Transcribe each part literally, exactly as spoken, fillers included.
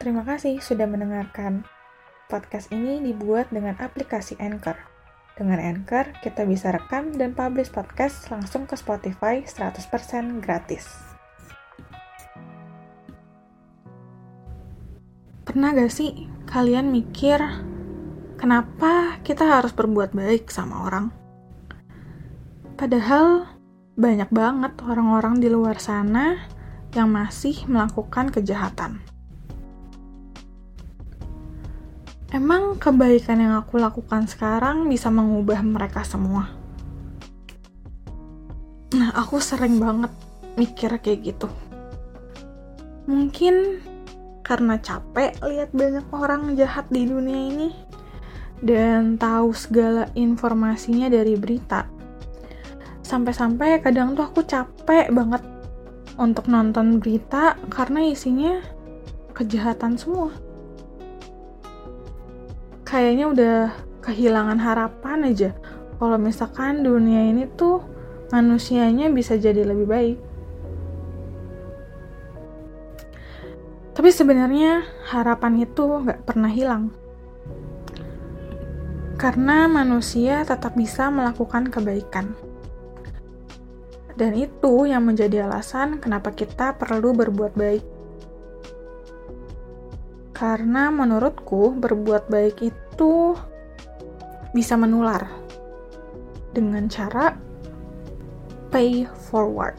Terima kasih sudah mendengarkan. Podcast ini dibuat dengan aplikasi Anchor. Dengan Anchor, kita bisa rekam dan publish podcast langsung ke Spotify seratus persen gratis. Pernah gak sih kalian mikir, kenapa kita harus berbuat baik sama orang? Padahal banyak banget orang-orang di luar sana yang masih melakukan kejahatan. Emang kebaikan yang aku lakukan sekarang bisa mengubah mereka semua? Nah, aku sering banget mikir kayak gitu. Mungkin karena capek lihat banyak orang jahat di dunia ini dan tahu segala informasinya dari berita. Sampai-sampai kadang tuh aku capek banget untuk nonton berita karena isinya kejahatan semua. Kayaknya udah kehilangan harapan aja kalau misalkan dunia ini tuh manusianya bisa jadi lebih baik. Tapi sebenarnya harapan itu nggak pernah hilang. Karena manusia tetap bisa melakukan kebaikan. Dan itu yang menjadi alasan kenapa kita perlu berbuat baik. Karena menurutku, berbuat baik itu bisa menular. Dengan cara pay forward.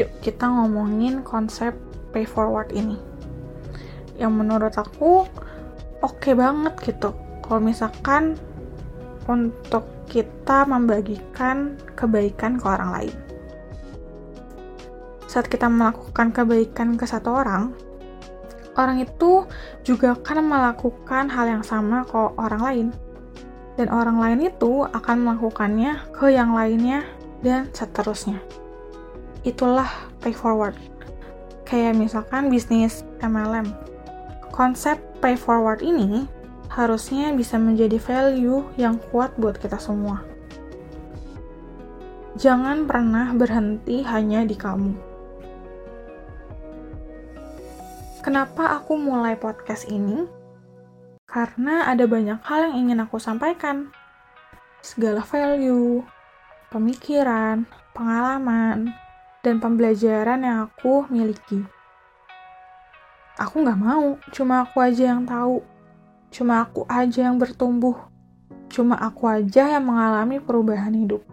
Yuk, kita ngomongin konsep pay forward ini. Yang menurut aku oke banget gitu. Kalau misalkan untuk kita membagikan kebaikan ke orang lain. Saat kita melakukan kebaikan ke satu orang, orang itu juga akan melakukan hal yang sama ke orang lain. Dan orang lain itu akan melakukannya ke yang lainnya dan seterusnya. Itulah pay forward. Kayak misalkan bisnis M L M. Konsep pay forward ini harusnya bisa menjadi value yang kuat buat kita semua. Jangan pernah berhenti hanya di kamu. Kenapa aku mulai podcast ini? Karena ada banyak hal yang ingin aku sampaikan. Segala value, pemikiran, pengalaman, dan pembelajaran yang aku miliki. Aku gak mau, cuma aku aja yang tahu. Cuma aku aja yang bertumbuh. Cuma aku aja yang mengalami perubahan hidup.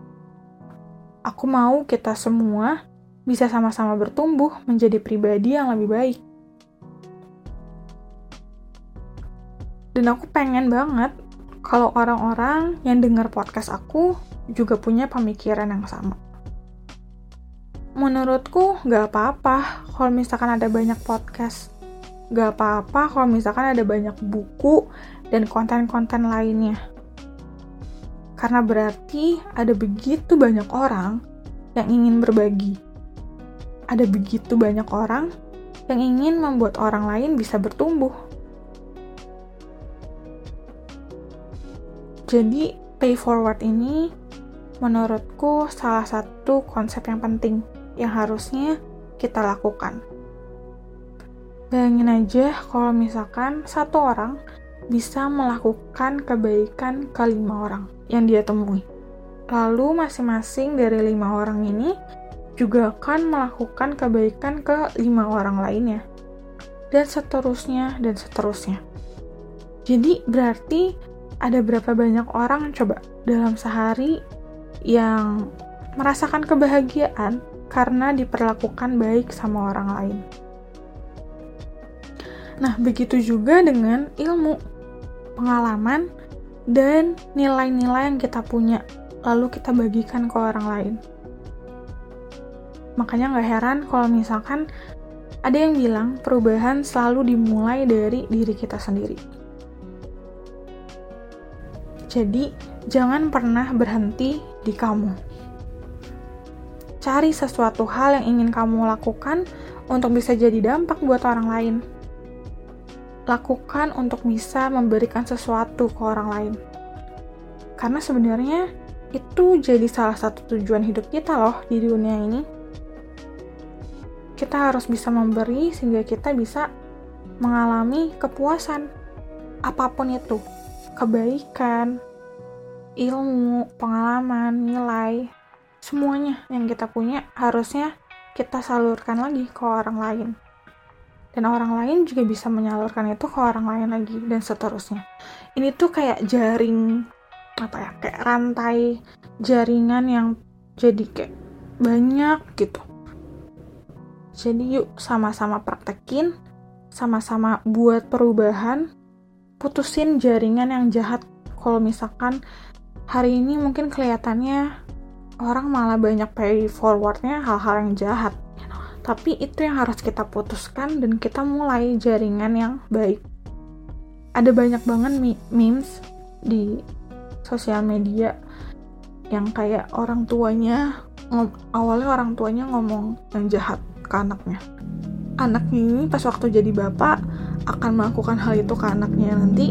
Aku mau kita semua bisa sama-sama bertumbuh menjadi pribadi yang lebih baik. Dan aku pengen banget kalau orang-orang yang dengar podcast aku juga punya pemikiran yang sama. Menurutku gak apa-apa kalau misalkan ada banyak podcast. Gak apa-apa kalau misalkan ada banyak buku dan konten-konten lainnya. Karena berarti ada begitu banyak orang yang ingin berbagi. Ada begitu banyak orang yang ingin membuat orang lain bisa bertumbuh. Jadi, pay forward ini menurutku salah satu konsep yang penting yang harusnya kita lakukan. Bayangin aja kalau misalkan satu orang bisa melakukan kebaikan ke lima orang yang dia temui. Lalu masing-masing dari lima orang ini juga akan melakukan kebaikan ke lima orang lainnya. Dan seterusnya, dan seterusnya. Jadi berarti ada berapa banyak orang coba dalam sehari yang merasakan kebahagiaan karena diperlakukan baik sama orang lain. Nah, begitu juga dengan ilmu, pengalaman, dan nilai-nilai yang kita punya, lalu kita bagikan ke orang lain. Makanya nggak heran kalau misalkan ada yang bilang perubahan selalu dimulai dari diri kita sendiri. Jadi, jangan pernah berhenti di kamu. Cari sesuatu hal yang ingin kamu lakukan untuk bisa jadi dampak buat orang lain. Lakukan untuk bisa memberikan sesuatu ke orang lain. Karena sebenarnya itu jadi salah satu tujuan hidup kita loh di dunia ini. Kita harus bisa memberi sehingga kita bisa mengalami kepuasan. Apapun itu. Kebaikan, ilmu, pengalaman, nilai, semuanya yang kita punya harusnya kita salurkan lagi ke orang lain. Dan orang lain juga bisa menyalurkan itu ke orang lain lagi, dan seterusnya. Ini tuh kayak jaring, apa ya, kayak rantai jaringan yang jadi kayak banyak gitu. Jadi yuk sama-sama praktekin, sama-sama buat perubahan, putusin jaringan yang jahat. Kalau misalkan hari ini mungkin kelihatannya orang malah banyak pay forward-nya hal-hal yang jahat, tapi itu yang harus kita putuskan dan kita mulai jaringan yang baik. Ada banyak banget memes di sosial media yang kayak orang tuanya awalnya orang tuanya ngomong yang jahat ke anaknya, anaknya ini pas waktu jadi bapak akan melakukan hal itu ke anaknya nanti,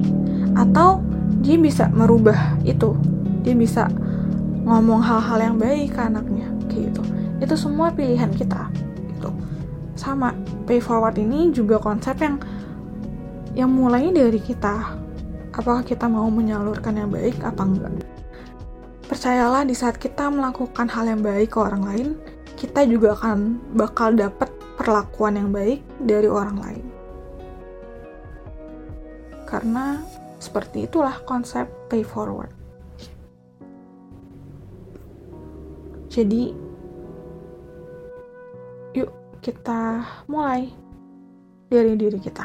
atau dia bisa merubah itu, dia bisa ngomong hal-hal yang baik ke anaknya, kayak gitu. Itu semua pilihan kita, gitu. Sama pay forward ini juga konsep yang yang mulainya dari kita. Apakah kita mau menyalurkan yang baik apa enggak? Percayalah, di saat kita melakukan hal yang baik ke orang lain, kita juga akan bakal dapat perlakuan yang baik dari orang lain. Karena seperti itulah konsep pay forward. Jadi, yuk kita mulai dari diri kita.